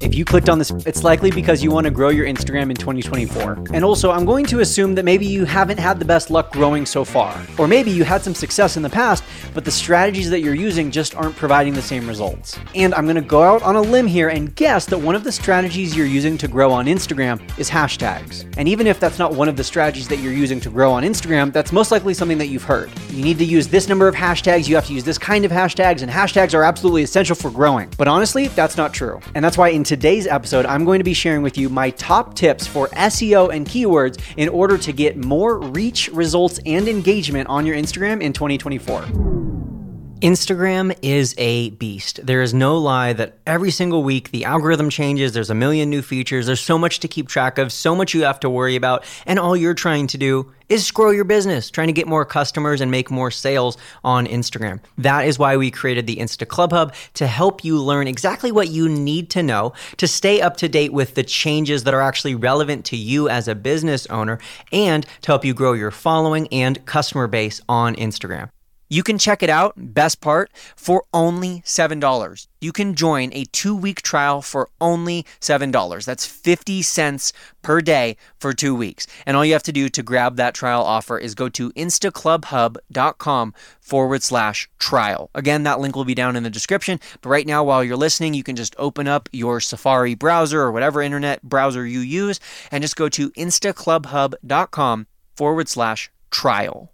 If you clicked on this, it's likely because you want to grow your Instagram in 2024. And also, I'm going to assume that maybe you haven't had the best luck growing so far. Or maybe you had some success in the past, but the strategies that you're using just aren't providing the same results. And I'm going to go out on a limb here and guess that one of the strategies you're using to grow on Instagram is hashtags. And even if that's not one of the strategies that you're using to grow on Instagram, that's most likely something that you've heard. You need to use this number of hashtags, you have to use this kind of hashtags, and hashtags are absolutely essential for growing. But honestly, that's not true. And that's why in today's episode, I'm going to be sharing with you my top tips for SEO and keywords in order to get more reach, results, and engagement on your Instagram in 2024. Instagram is a beast. There is no lie that every single week the algorithm changes, there's a million new features, there's so much to keep track of, so much you have to worry about, and all you're trying to do is grow your business, trying to get more customers and make more sales on Instagram. That is why we created the InstaClubHub to help you learn exactly what you need to know to stay up to date with the changes that are actually relevant to you as a business owner and to help you grow your following and customer base on Instagram. You can check it out, best part, for only $7. You can join a 2-week trial for only $7. That's 50 cents per day for 2 weeks. And all you have to do to grab that trial offer is go to instaclubhub.com/trial. Again, that link will be down in the description. But right now, while you're listening, you can just open up your Safari browser or whatever internet browser you use and just go to instaclubhub.com/trial.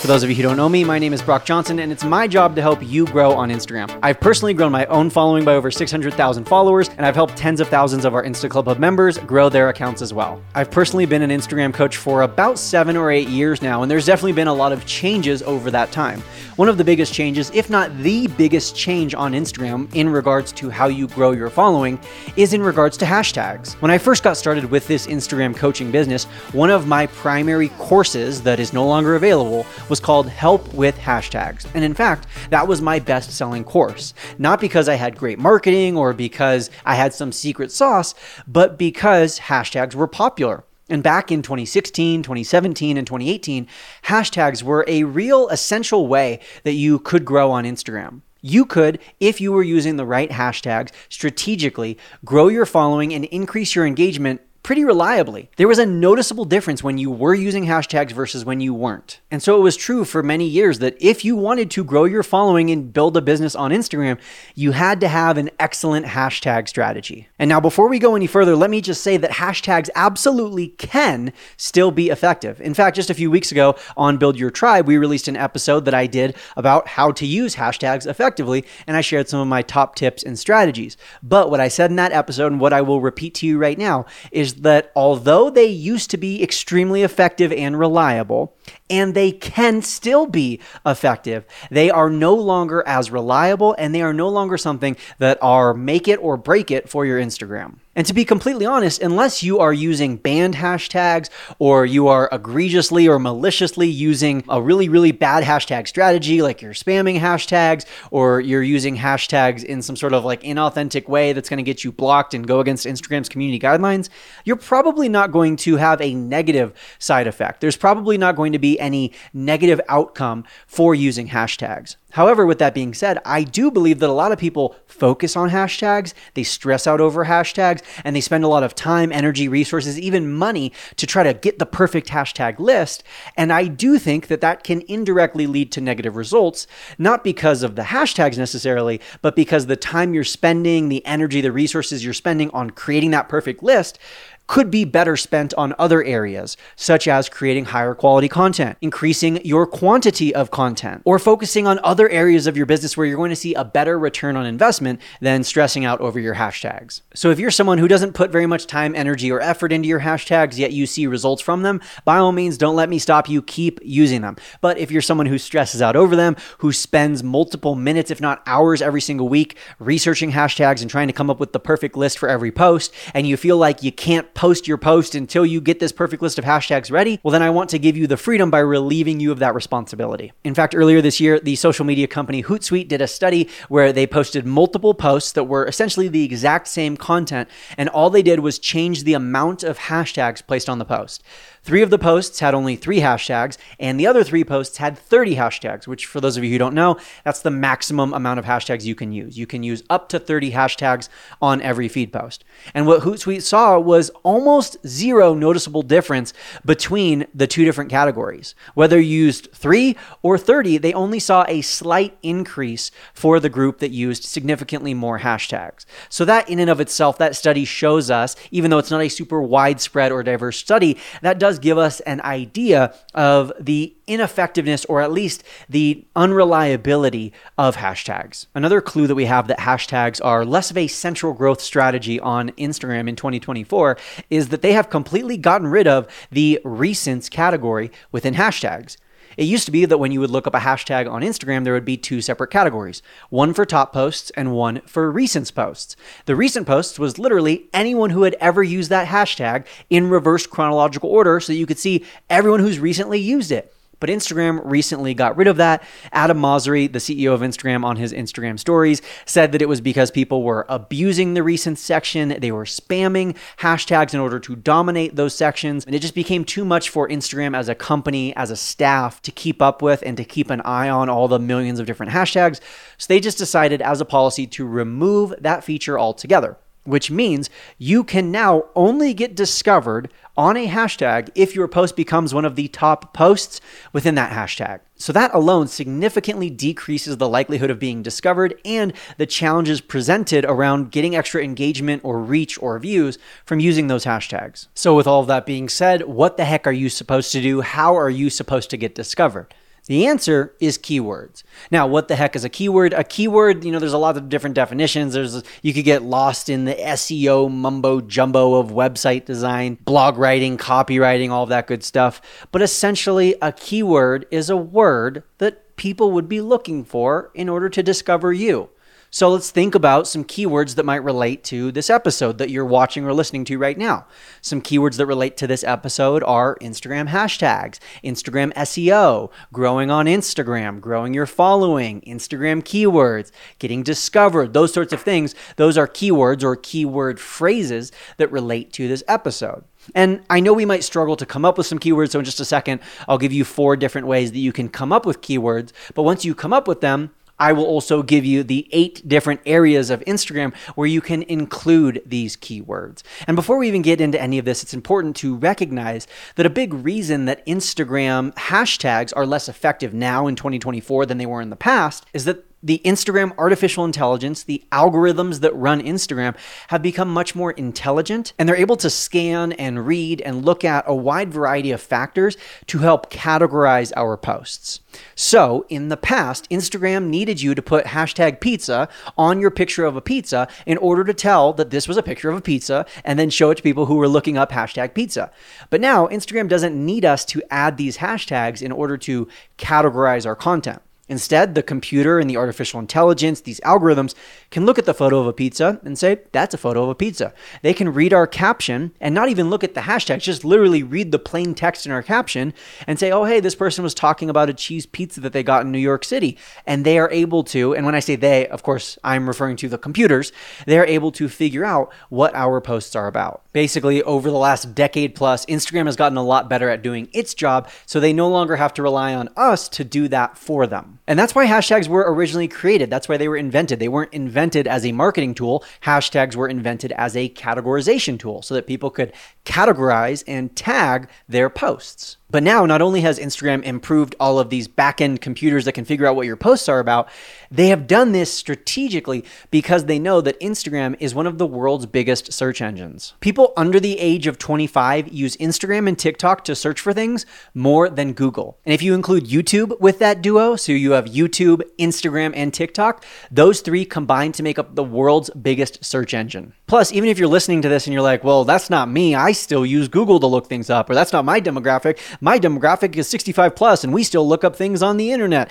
For those of you who don't know me, my name is Brock Johnson, and it's my job to help you grow on Instagram. I've personally grown my own following by over 600,000 followers, and I've helped tens of thousands of our InstaClubHub members grow their accounts as well. I've personally been an Instagram coach for about 7 or 8 years now, and there's definitely been a lot of changes over that time. One of the biggest changes, if not the biggest change on Instagram in regards to how you grow your following, is in regards to hashtags. When I first got started with this Instagram coaching business, one of my primary courses that is no longer available was called Help with Hashtags. And in fact, that was my best-selling course. Not because I had great marketing or because I had some secret sauce, but because hashtags were popular. And back in 2016, 2017, and 2018, hashtags were a real essential way that you could grow on Instagram. You could, if you were using the right hashtags, strategically grow your following and increase your engagement pretty reliably. There was a noticeable difference when you were using hashtags versus when you weren't. And so it was true for many years that if you wanted to grow your following and build a business on Instagram, you had to have an excellent hashtag strategy. And now before we go any further, let me just say that hashtags absolutely can still be effective. In fact, just a few weeks ago on Build Your Tribe, we released an episode that I did about how to use hashtags effectively, and I shared some of my top tips and strategies. But what I said in that episode and what I will repeat to you right now is that although they used to be extremely effective and reliable, and they can still be effective, they are no longer as reliable and they are no longer something that are make it or break it for your Instagram. And to be completely honest, unless you are using banned hashtags or you are egregiously or maliciously using a really, really bad hashtag strategy, like you're spamming hashtags or you're using hashtags in some sort of like inauthentic way that's going to get you blocked and go against Instagram's community guidelines, you're probably not going to have a negative side effect. There's probably not going to be any negative outcome for using hashtags. However, with that being said, I do believe that a lot of people focus on hashtags, they stress out over hashtags, and they spend a lot of time, energy, resources, even money to try to get the perfect hashtag list. And I do think that that can indirectly lead to negative results, not because of the hashtags necessarily, but because the time you're spending, the energy, the resources you're spending on creating that perfect list could be better spent on other areas, such as creating higher quality content, increasing your quantity of content, or focusing on other areas of your business where you're going to see a better return on investment than stressing out over your hashtags. So if you're someone who doesn't put very much time, energy, or effort into your hashtags, yet you see results from them, by all means, don't let me stop you. Keep using them. But if you're someone who stresses out over them, who spends multiple minutes, if not hours every single week, researching hashtags and trying to come up with the perfect list for every post, and you feel like you can't post your post until you get this perfect list of hashtags ready, well, then I want to give you the freedom by relieving you of that responsibility. In fact, earlier this year, the social media company Hootsuite did a study where they posted multiple posts that were essentially the exact same content, and all they did was change the amount of hashtags placed on the post. 3 of the posts had only 3 hashtags, and the other 3 posts had 30 hashtags, which for those of you who don't know, that's the maximum amount of hashtags you can use. You can use up to 30 hashtags on every feed post. And what Hootsuite saw was almost zero noticeable difference between the 2 different categories. Whether you used 3 or 30, they only saw a slight increase for the group that used significantly more hashtags. So that in and of itself, that study shows us, even though it's not a super widespread or diverse study, that does give us an idea of the ineffectiveness or at least the unreliability of hashtags. Another clue that we have that hashtags are less of a central growth strategy on Instagram in 2024 is that they have completely gotten rid of the recents category within hashtags. It used to be that when you would look up a hashtag on Instagram, there would be 2 separate categories, one for top posts and one for recent posts. The recent posts was literally anyone who had ever used that hashtag in reverse chronological order so that you could see everyone who's recently used it. But Instagram recently got rid of that. Adam Mosseri, the CEO of Instagram, on his Instagram stories said that it was because people were abusing the recent section. They were spamming hashtags in order to dominate those sections. And it just became too much for Instagram as a company, as a staff to keep up with and to keep an eye on all the millions of different hashtags. So they just decided as a policy to remove that feature altogether, which means you can now only get discovered on a hashtag if your post becomes one of the top posts within that hashtag. So that alone significantly decreases the likelihood of being discovered and the challenges presented around getting extra engagement or reach or views from using those hashtags. So with all of that being said, what the heck are you supposed to do? How are you supposed to get discovered? The answer is keywords. Now, what the heck is a keyword? A keyword, there's a lot of different definitions. You could get lost in the SEO mumbo jumbo of website design, blog writing, copywriting, all of that good stuff. But essentially, a keyword is a word that people would be looking for in order to discover you. So let's think about some keywords that might relate to this episode that you're watching or listening to right now. Some keywords that relate to this episode are Instagram hashtags, Instagram SEO, growing on Instagram, growing your following, Instagram keywords, getting discovered, those sorts of things. Those are keywords or keyword phrases that relate to this episode. And I know we might struggle to come up with some keywords, so in just a second, I'll give you 4 different ways that you can come up with keywords, but once you come up with them, I will also give you the 8 different areas of Instagram where you can include these keywords. And before we even get into any of this, it's important to recognize that a big reason that Instagram hashtags are less effective now in 2024 than they were in the past is that the Instagram artificial intelligence, the algorithms that run Instagram have become much more intelligent, and they're able to scan and read and look at a wide variety of factors to help categorize our posts. So in the past, Instagram needed you to put hashtag pizza on your picture of a pizza in order to tell that this was a picture of a pizza and then show it to people who were looking up hashtag pizza. But now Instagram doesn't need us to add these hashtags in order to categorize our content. Instead, the computer and the artificial intelligence, these algorithms, can look at the photo of a pizza and say, that's a photo of a pizza. They can read our caption and not even look at the hashtags, just literally read the plain text in our caption and say, oh, hey, this person was talking about a cheese pizza that they got in New York City. And they are able to, and when I say they, of course, I'm referring to the computers, they're able to figure out what our posts are about. Basically, over the last decade plus, Instagram has gotten a lot better at doing its job, so they no longer have to rely on us to do that for them. And that's why hashtags were originally created. That's why they were invented. They weren't invented as a marketing tool. Hashtags were invented as a categorization tool so that people could categorize and tag their posts. But now, not only has Instagram improved all of these back-end computers that can figure out what your posts are about, they have done this strategically because they know that Instagram is one of the world's biggest search engines. People under the age of 25 use Instagram and TikTok to search for things more than Google. And if you include YouTube with that duo, so you have YouTube, Instagram, and TikTok, those three combine to make up the world's biggest search engine. Plus, even if you're listening to this and you're like, well, that's not me, I still use Google to look things up, or that's not my demographic. My demographic is 65 plus and we still look up things on the internet.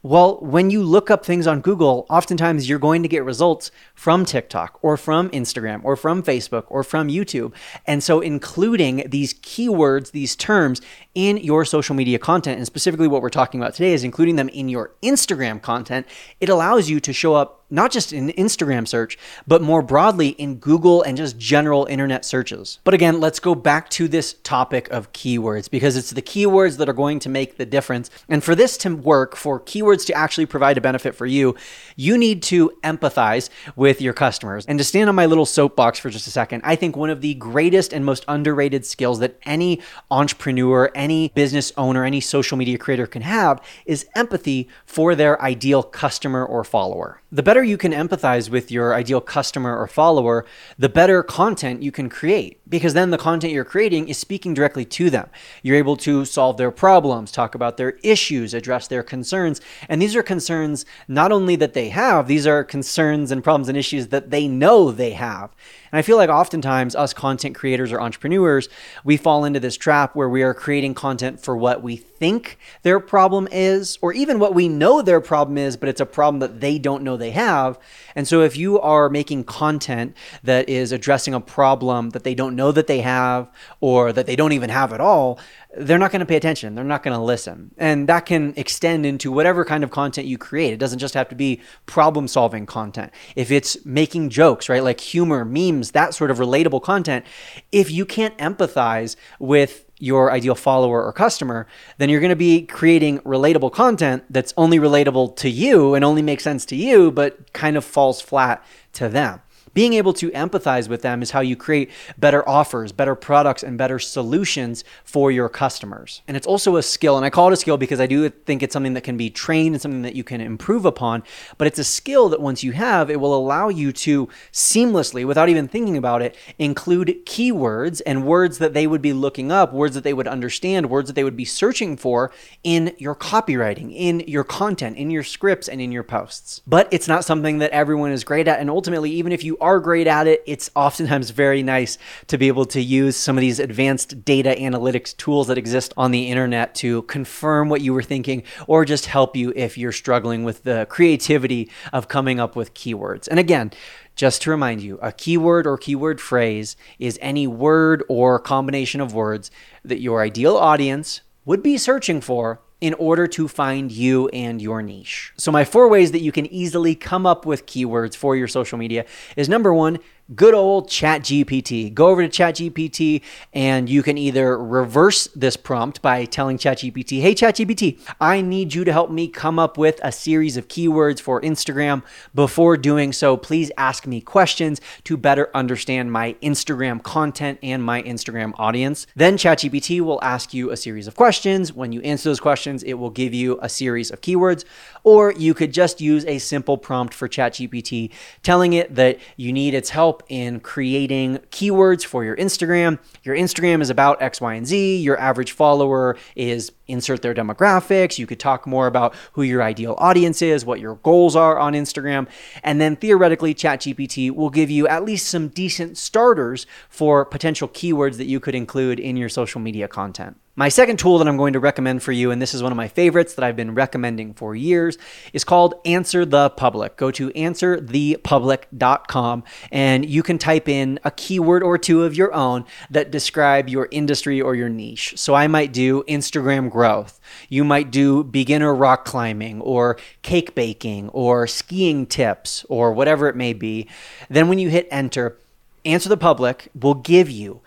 Well, when you look up things on Google, oftentimes you're going to get results from TikTok or from Instagram or from Facebook or from YouTube. And so including these keywords, these terms in your social media content, and specifically what we're talking about today is including them in your Instagram content, it allows you to show up not just in Instagram search, but more broadly in Google and just general internet searches. But again, let's go back to this topic of keywords because it's the keywords that are going to make the difference. And for this to work, for keywords to actually provide a benefit for you, you need to empathize with your customers. And to stand on my little soapbox for just a second, I think one of the greatest and most underrated skills that any entrepreneur, any business owner, any social media creator can have is empathy for their ideal customer or follower. The better you can empathize with your ideal customer or follower, the better content you can create, because then the content you're creating is speaking directly to them. You're able to solve their problems, talk about their issues, address their concerns. And these are concerns not only that they have, these are concerns and problems and issues that they know they have. And I feel like oftentimes us content creators or entrepreneurs, we fall into this trap where we are creating content for what we think their problem is, or even what we know their problem is, but it's a problem that they don't know they have. And so if you are making content that is addressing a problem that they don't know that they have, or that they don't even have at all, they're not going to pay attention. They're not going to listen. And that can extend into whatever kind of content you create. It doesn't just have to be problem-solving content. If it's making jokes, right? Like humor, memes, that sort of relatable content. If you can't empathize with your ideal follower or customer, then you're going to be creating relatable content that's only relatable to you and only makes sense to you, but kind of falls flat to them. Being able to empathize with them is how you create better offers, better products, and better solutions for your customers. And it's also a skill, and I call it a skill because I do think it's something that can be trained and something that you can improve upon, but it's a skill that once you have, it will allow you to seamlessly, without even thinking about it, include keywords and words that they would be looking up, words that they would understand, words that they would be searching for in your copywriting, in your content, in your scripts, and in your posts. But it's not something that everyone is great at, and ultimately, even if you are great at it, it's oftentimes very nice to be able to use some of these advanced data analytics tools that exist on the internet to confirm what you were thinking or just help you if you're struggling with the creativity of coming up with keywords. And again, just to remind you, a keyword or keyword phrase is any word or combination of words that your ideal audience would be searching for in order to find you and your niche. So my 4 ways that you can easily come up with keywords for your social media is number 1, good old ChatGPT. Go over to ChatGPT and you can either reverse this prompt by telling ChatGPT, hey ChatGPT, I need you to help me come up with a series of keywords for Instagram. Before doing so, please ask me questions to better understand my Instagram content and my Instagram audience. Then ChatGPT will ask you a series of questions. When you answer those questions, it will give you a series of keywords, or you could just use a simple prompt for ChatGPT telling it that you need its help in creating keywords for your Instagram. Your Instagram is about X, Y, and Z. Your average follower is insert their demographics. You could talk more about who your ideal audience is, what your goals are on Instagram. And then theoretically, ChatGPT will give you at least some decent starters for potential keywords that you could include in your social media content. My second tool that I'm going to recommend for you, and this is one of my favorites that I've been recommending for years, is called Answer the Public. Go to answerthepublic.com and you can type in a keyword or two of your own that describe your industry or your niche. So I might do Instagram growth. You might do beginner rock climbing or cake baking or skiing tips or whatever it may be. Then when you hit enter, Answer the Public will give you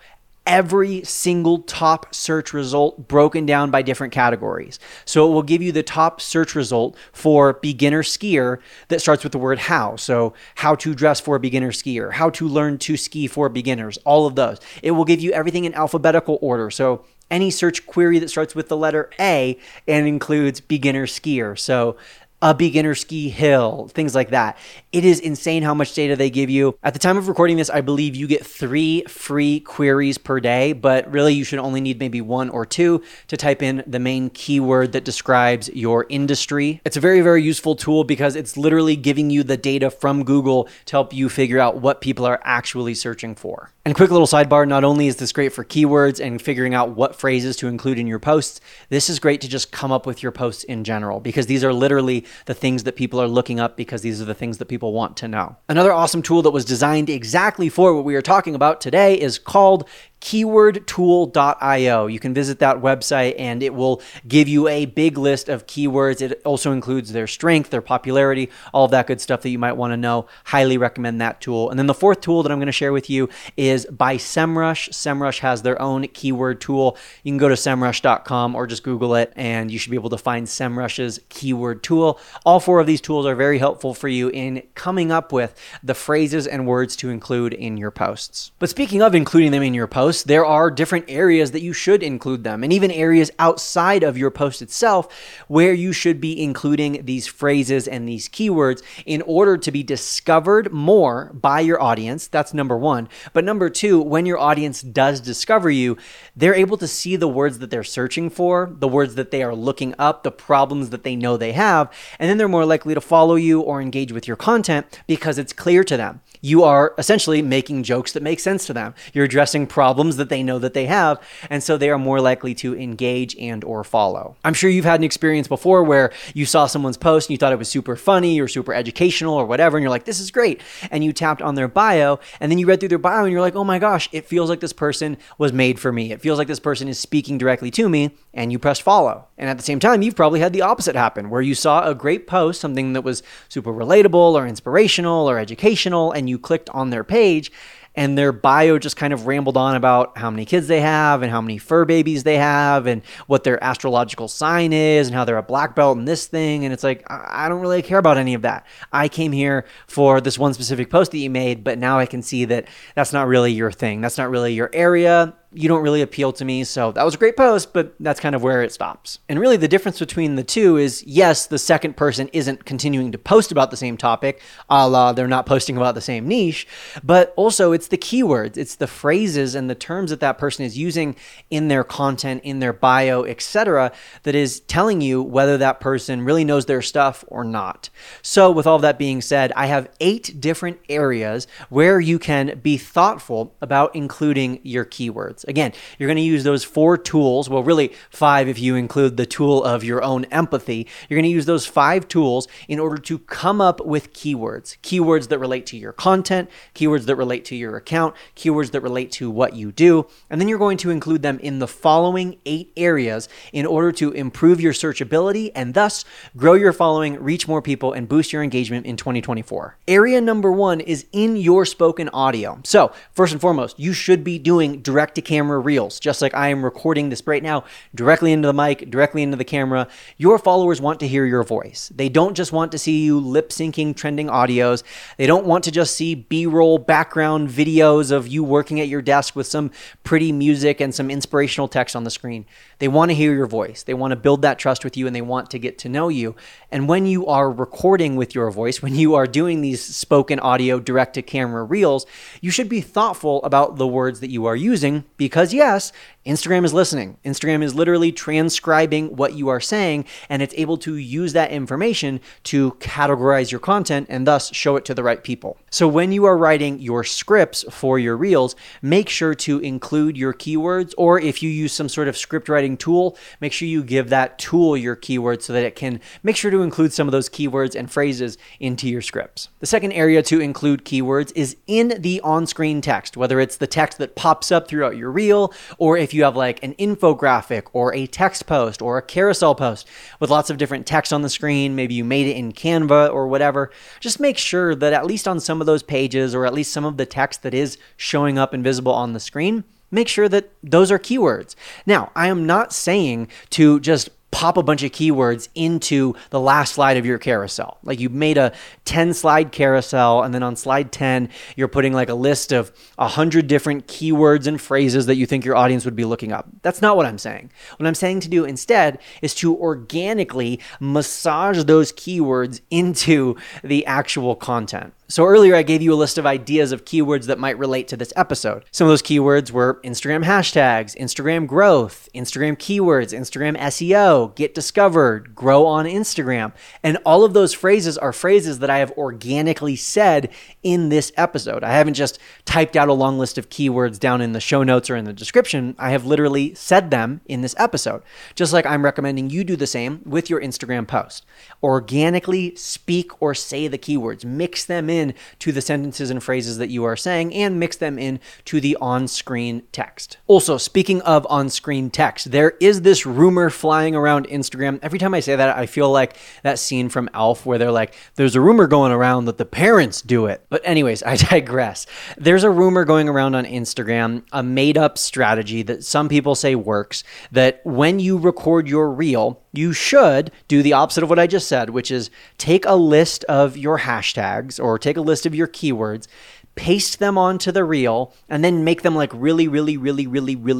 every single top search result broken down by different categories. So it will give you the top search result for beginner skier that starts with the word how. So how to dress for a beginner skier, how to learn to ski for beginners, all of those. It will give you everything in alphabetical order. So any search query that starts with the letter A and includes beginner skier. So a beginner ski hill, things like that. It is insane how much data they give you. At the time of recording this, I believe you get 3 free queries per day, but really you should only need maybe 1 or 2 to type in the main keyword that describes your industry. It's a very, very useful tool because it's literally giving you the data from Google to help you figure out what people are actually searching for. And quick little sidebar, not only is this great for keywords and figuring out what phrases to include in your posts, this is great to just come up with your posts in general, because these are literally the things that people are looking up, because these are the things that people want to know. Another awesome tool that was designed exactly for what we are talking about today is called keywordtool.io. You can visit that website and it will give you a big list of keywords. It also includes their strength, their popularity, all of that good stuff that you might want to know. Highly recommend that tool. And then the fourth tool that I'm going to share with you is by Semrush. Semrush has their own keyword tool. You can go to semrush.com or just Google it and you should be able to find Semrush's keyword tool. All 4 of these tools are very helpful for you in coming up with the phrases and words to include in your posts. But speaking of including them in your posts, there are different areas that you should include them, and even areas outside of your post itself where you should be including these phrases and these keywords in order to be discovered more by your audience. That's number 1. But number 2, when your audience does discover you, they're able to see the words that they're searching for, the words that they are looking up, the problems that they know they have, and then they're more likely to follow you or engage with your content because it's clear to them. You are essentially making jokes that make sense to them. You're addressing problems that they know that they have, and so they are more likely to engage and or follow. I'm sure you've had an experience before where you saw someone's post and you thought it was super funny or super educational or whatever, and you're like, this is great. And you tapped on their bio, and then you read through their bio and you're like, oh my gosh, it feels like this person was made for me. It feels like this person is speaking directly to me, and you press follow. And at the same time, you've probably had the opposite happen where you saw a great post, something that was super relatable or inspirational or educational, and you clicked on their page and their bio just kind of rambled on about how many kids they have and how many fur babies they have and what their astrological sign is and how they're a black belt in this thing. And it's like, I don't really care about any of that. I came here for this one specific post that you made, but now I can see that that's not really your thing. That's not really your area. You don't really appeal to me. So that was a great post, but that's kind of where it stops. And really the difference between the two is, yes, the second person isn't continuing to post about the same topic, a la they're not posting about the same niche, but also it's the keywords, it's the phrases and the terms that that person is using in their content, in their bio, etc., that is telling you whether that person really knows their stuff or not. So with all of that being said, I have 8 different areas where you can be thoughtful about including your keywords. Again, you're going to use those 4 tools, well, really 5 if you include the tool of your own empathy. You're going to use those 5 tools in order to come up with keywords that relate to your content, keywords that relate to your account, keywords that relate to what you do. And then you're going to include them in the following 8 areas in order to improve your searchability and thus grow your following, reach more people, and boost your engagement in 2024. Area number 1 is in your spoken audio. So first and foremost, you should be doing direct-to-camera reels, just like I am recording this right now, directly into the mic, directly into the camera. Your followers want to hear your voice. They don't just want to see you lip syncing trending audios. They don't want to just see B-roll background videos of you working at your desk with some pretty music and some inspirational text on the screen. They want to hear your voice. They want to build that trust with you, and they want to get to know you. And when you are recording with your voice, when you are doing these spoken audio direct-to-camera reels, you should be thoughtful about the words that you are using because, yes, Instagram is listening. Instagram is literally transcribing what you are saying, and it's able to use that information to categorize your content and thus show it to the right people. So when you are writing your scripts for your reels, make sure to include your keywords, or if you use some sort of script writing tool, make sure you give that tool your keywords so that it can make sure to include some of those keywords and phrases into your scripts. The second area to include keywords is in the on-screen text, whether it's the text that pops up throughout your reel, or if you have like an infographic or a text post or a carousel post with lots of different text on the screen. Maybe you made it in Canva or whatever. Just make sure that at least on some of those pages, or at least some of the text that is showing up and visible on the screen, make sure that those are keywords. Now, I am not saying to just pop a bunch of keywords into the last slide of your carousel. Like you made a 10 slide carousel, and then on slide 10, you're putting like a list of 100 different keywords and phrases that you think your audience would be looking up. That's not what I'm saying. What I'm saying to do instead is to organically massage those keywords into the actual content. So earlier I gave you a list of ideas of keywords that might relate to this episode. Some of those keywords were Instagram hashtags, Instagram growth, Instagram keywords, Instagram SEO, get discovered, grow on Instagram. And all of those phrases are phrases that I have organically said in this episode. I haven't just typed out a long list of keywords down in the show notes or in the description. I have literally said them in this episode, just like I'm recommending you do the same with your Instagram post. Organically speak or say the keywords, mix them in to the sentences and phrases that you are saying, and mix them in to the on-screen text. Also, speaking of on-screen text, there is this rumor flying around Instagram. Every time I say that, I feel like that scene from Elf where they're like, there's a rumor going around that the parents do it. But anyways, I digress. There's a rumor going around on Instagram, a made-up strategy that some people say works, that when you record your reel, you should do the opposite of what I just said, which is take a list of your hashtags or take a list of your keywords, paste them onto the reel, and then make them like really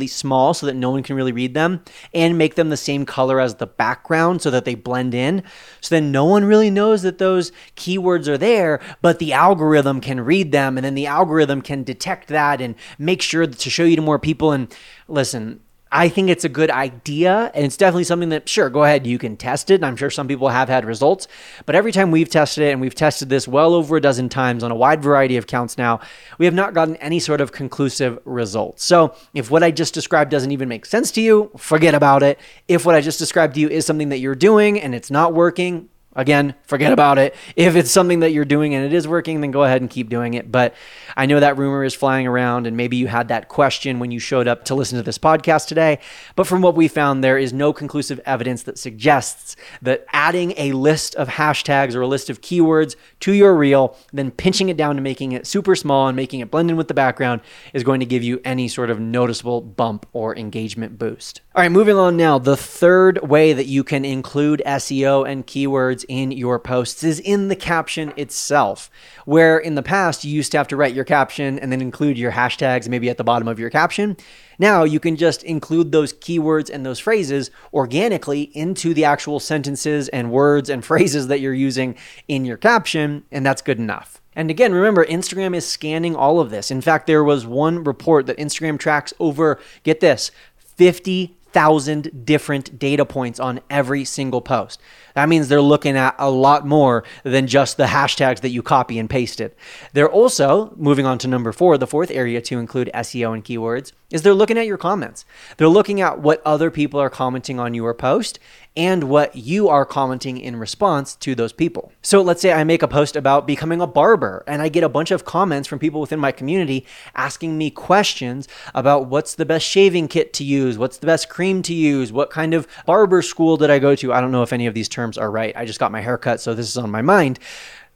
small so that no one can really read them, and make them the same color as the background so that they blend in. So then no one really knows that those keywords are there, but the algorithm can read them, and then the algorithm can detect that and make sure to show you to more people. And listen, I think it's a good idea, and it's definitely something that, sure, go ahead, you can test it, and I'm sure some people have had results, but every time we've tested it, and we've tested this well over a dozen times on a wide variety of counts now, we have not gotten any sort of conclusive results. So if what I just described doesn't even make sense to you, forget about it. If what I just described to you is something that you're doing and it's not working, again, forget about it. If it's something that you're doing and it is working, then go ahead and keep doing it. But I know that rumor is flying around, and maybe you had that question when you showed up to listen to this podcast today. But from what we found, there is no conclusive evidence that suggests that adding a list of hashtags or a list of keywords to your reel, then pinching it down to making it super small and making it blend in with the background is going to give you any sort of noticeable bump or engagement boost. All right, moving on now. The third way that you can include SEO and keywords in your posts is in the caption itself, where in the past you used to have to write your caption and then include your hashtags maybe at the bottom of your caption. Now you can just include those keywords and those phrases organically into the actual sentences and words and phrases that you're using in your caption, and that's good enough. And again, remember, Instagram is scanning all of this. In fact, there was one report that Instagram tracks over, get this, 50,000 different data points on every single post. That means they're looking at a lot more than just the hashtags that you copy and pasted. They're also, moving on to number 4, the fourth area to include SEO and keywords, is they're looking at your comments. They're looking at what other people are commenting on your post and what you are commenting in response to those people. So let's say I make a post about becoming a barber, and I get a bunch of comments from people within my community asking me questions about what's the best shaving kit to use, what's the best cream to use, what kind of barber school did I go to? I don't know if any of these terms are right. I just got my hair cut, so this is on my mind.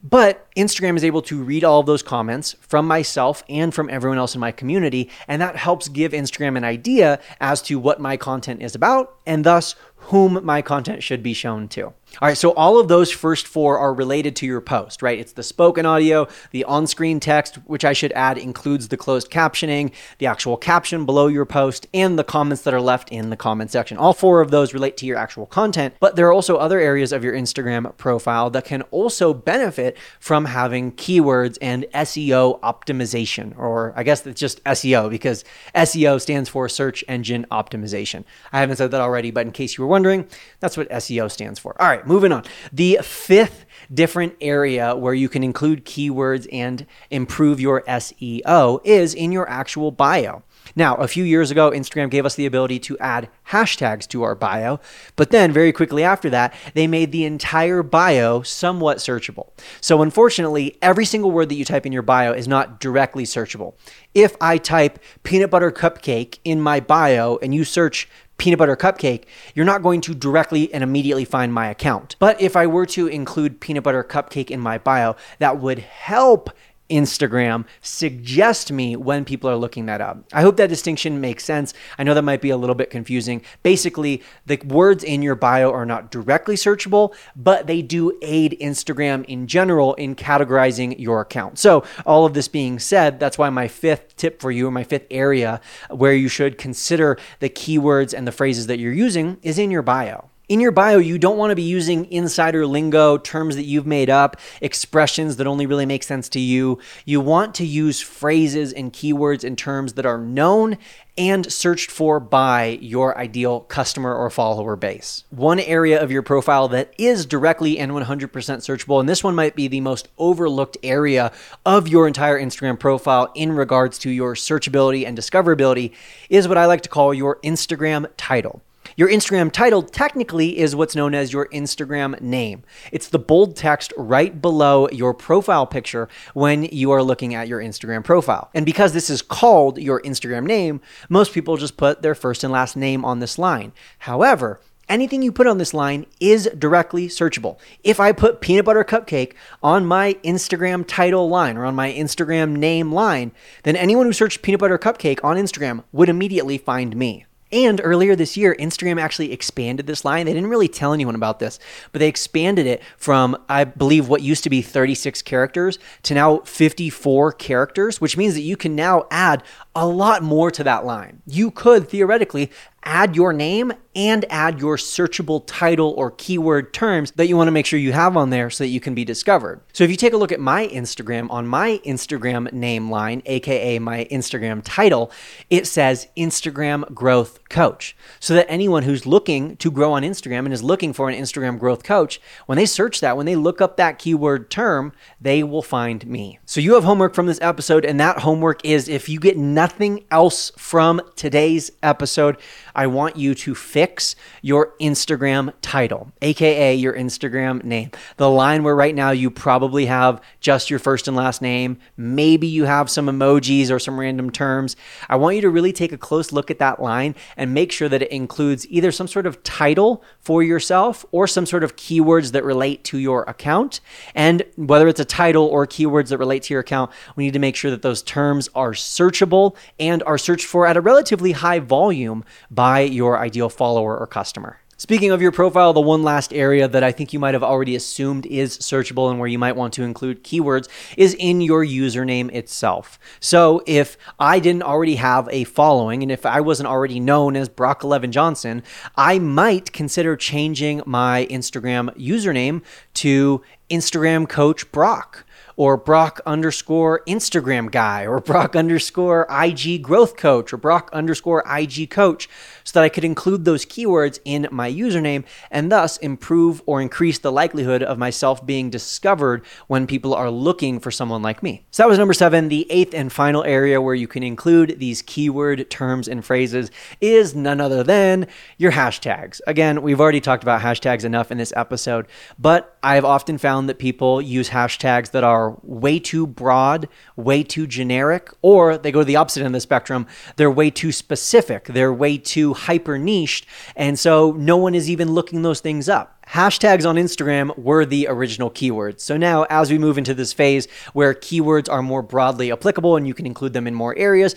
But Instagram is able to read all of those comments from myself and from everyone else in my community, and that helps give Instagram an idea as to what my content is about, and thus whom my content should be shown to. All right, so all of those first 4 are related to your post, right? It's the spoken audio, the on-screen text, which I should add includes the closed captioning, the actual caption below your post, and the comments that are left in the comment section. All 4 of those relate to your actual content, but there are also other areas of your Instagram profile that can also benefit from having keywords and SEO optimization, or I guess it's just SEO because SEO stands for search engine optimization. I haven't said that already, but in case you were wondering, that's what SEO stands for. All right, moving on. The fifth different area where you can include keywords and improve your SEO is in your actual bio. Now, a few years ago, Instagram gave us the ability to add hashtags to our bio, but then very quickly after that, they made the entire bio somewhat searchable. So unfortunately, every single word that you type in your bio is not directly searchable. If I type peanut butter cupcake in my bio and you search peanut butter cupcake, you're not going to directly and immediately find my account. But if I were to include peanut butter cupcake in my bio, that would help Instagram, suggest me when people are looking that up. I hope that distinction makes sense. I know that might be a little bit confusing. Basically, the words in your bio are not directly searchable, but they do aid Instagram in general in categorizing your account. So all of this being said, that's why my fifth tip for you, or my fifth area where you should consider the keywords and the phrases that you're using, is in your bio. In your bio, you don't want to be using insider lingo, terms that you've made up, expressions that only really make sense to you. You want to use phrases and keywords and terms that are known and searched for by your ideal customer or follower base. One area of your profile that is directly and 100% searchable, and this one might be the most overlooked area of your entire Instagram profile in regards to your searchability and discoverability, is what I like to call your Instagram title. Your Instagram title technically is what's known as your Instagram name. It's the bold text right below your profile picture when you are looking at your Instagram profile. And because this is called your Instagram name, most people just put their first and last name on this line. However, anything you put on this line is directly searchable. If I put peanut butter cupcake on my Instagram title line or on my Instagram name line, then anyone who searched peanut butter cupcake on Instagram would immediately find me. And earlier this year, Instagram actually expanded this line. They didn't really tell anyone about this, but they expanded it from, I believe, what used to be 36 characters to now 54 characters, which means that you can now add a lot more to that line. You could theoretically add your name and add your searchable title or keyword terms that you want to make sure you have on there so that you can be discovered. So if you take a look at my Instagram, on my Instagram name line, AKA my Instagram title, it says Instagram Growth Coach. So that anyone who's looking to grow on Instagram and is looking for an Instagram growth coach, when they search that, when they look up that keyword term, they will find me. So you have homework from this episode, and that homework is, if you get nothing else from today's episode, I want you to fix your Instagram title, AKA your Instagram name. The line where right now you probably have just your first and last name. Maybe you have some emojis or some random terms. I want you to really take a close look at that line and make sure that it includes either some sort of title for yourself or some sort of keywords that relate to your account. And whether it's a title or keywords that relate to your account, we need to make sure that those terms are searchable and are searched for at a relatively high volume by your ideal follower or customer. Speaking of your profile, the one last area that I think you might have already assumed is searchable and where you might want to include keywords is in your username itself. So if I didn't already have a following, and if I wasn't already known as Brock 11 Johnson, I might consider changing my Instagram username to Instagram Coach Brock, or Brock _ Instagram guy, or Brock _ IG growth coach, or Brock _ IG coach, so that I could include those keywords in my username and thus improve or increase the likelihood of myself being discovered when people are looking for someone like me. So that was number 7. The 8th and final area where you can include these keyword terms and phrases is none other than your hashtags. Again, we've already talked about hashtags enough in this episode, but I've often found that people use hashtags that are way too broad, way too generic, or they go to the opposite end of the spectrum. They're way too specific. They're way too hyper niched. And so no one is even looking those things up. Hashtags on Instagram were the original keywords. So now, as we move into this phase where keywords are more broadly applicable and you can include them in more areas,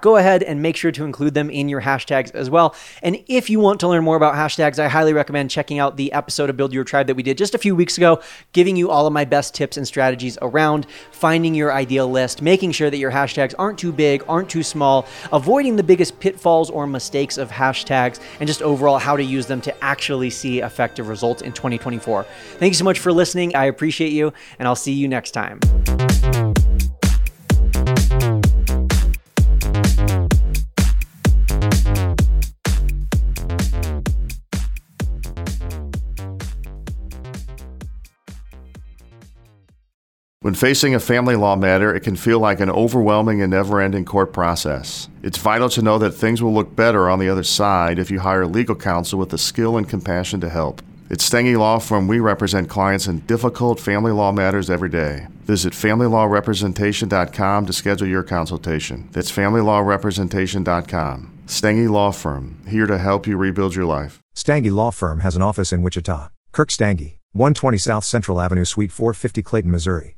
go ahead and make sure to include them in your hashtags as well. And if you want to learn more about hashtags, I highly recommend checking out the episode of Build Your Tribe that we did just a few weeks ago, giving you all of my best tips and strategies around finding your ideal list, making sure that your hashtags aren't too big, aren't too small, avoiding the biggest pitfalls or mistakes of hashtags, and just overall how to use them to actually see effective results in 2024. Thank you so much for listening. I appreciate you, and I'll see you next time. When facing a family law matter, it can feel like an overwhelming and never-ending court process. It's vital to know that things will look better on the other side if you hire legal counsel with the skill and compassion to help. At Stange Law Firm, we represent clients in difficult family law matters every day. Visit familylawrepresentation.com to schedule your consultation. That's familylawrepresentation.com. Stange Law Firm, here to help you rebuild your life. Stange Law Firm has an office in Wichita. Kirk Stangee, 120 South Central Avenue, Suite 450, Clayton, Missouri.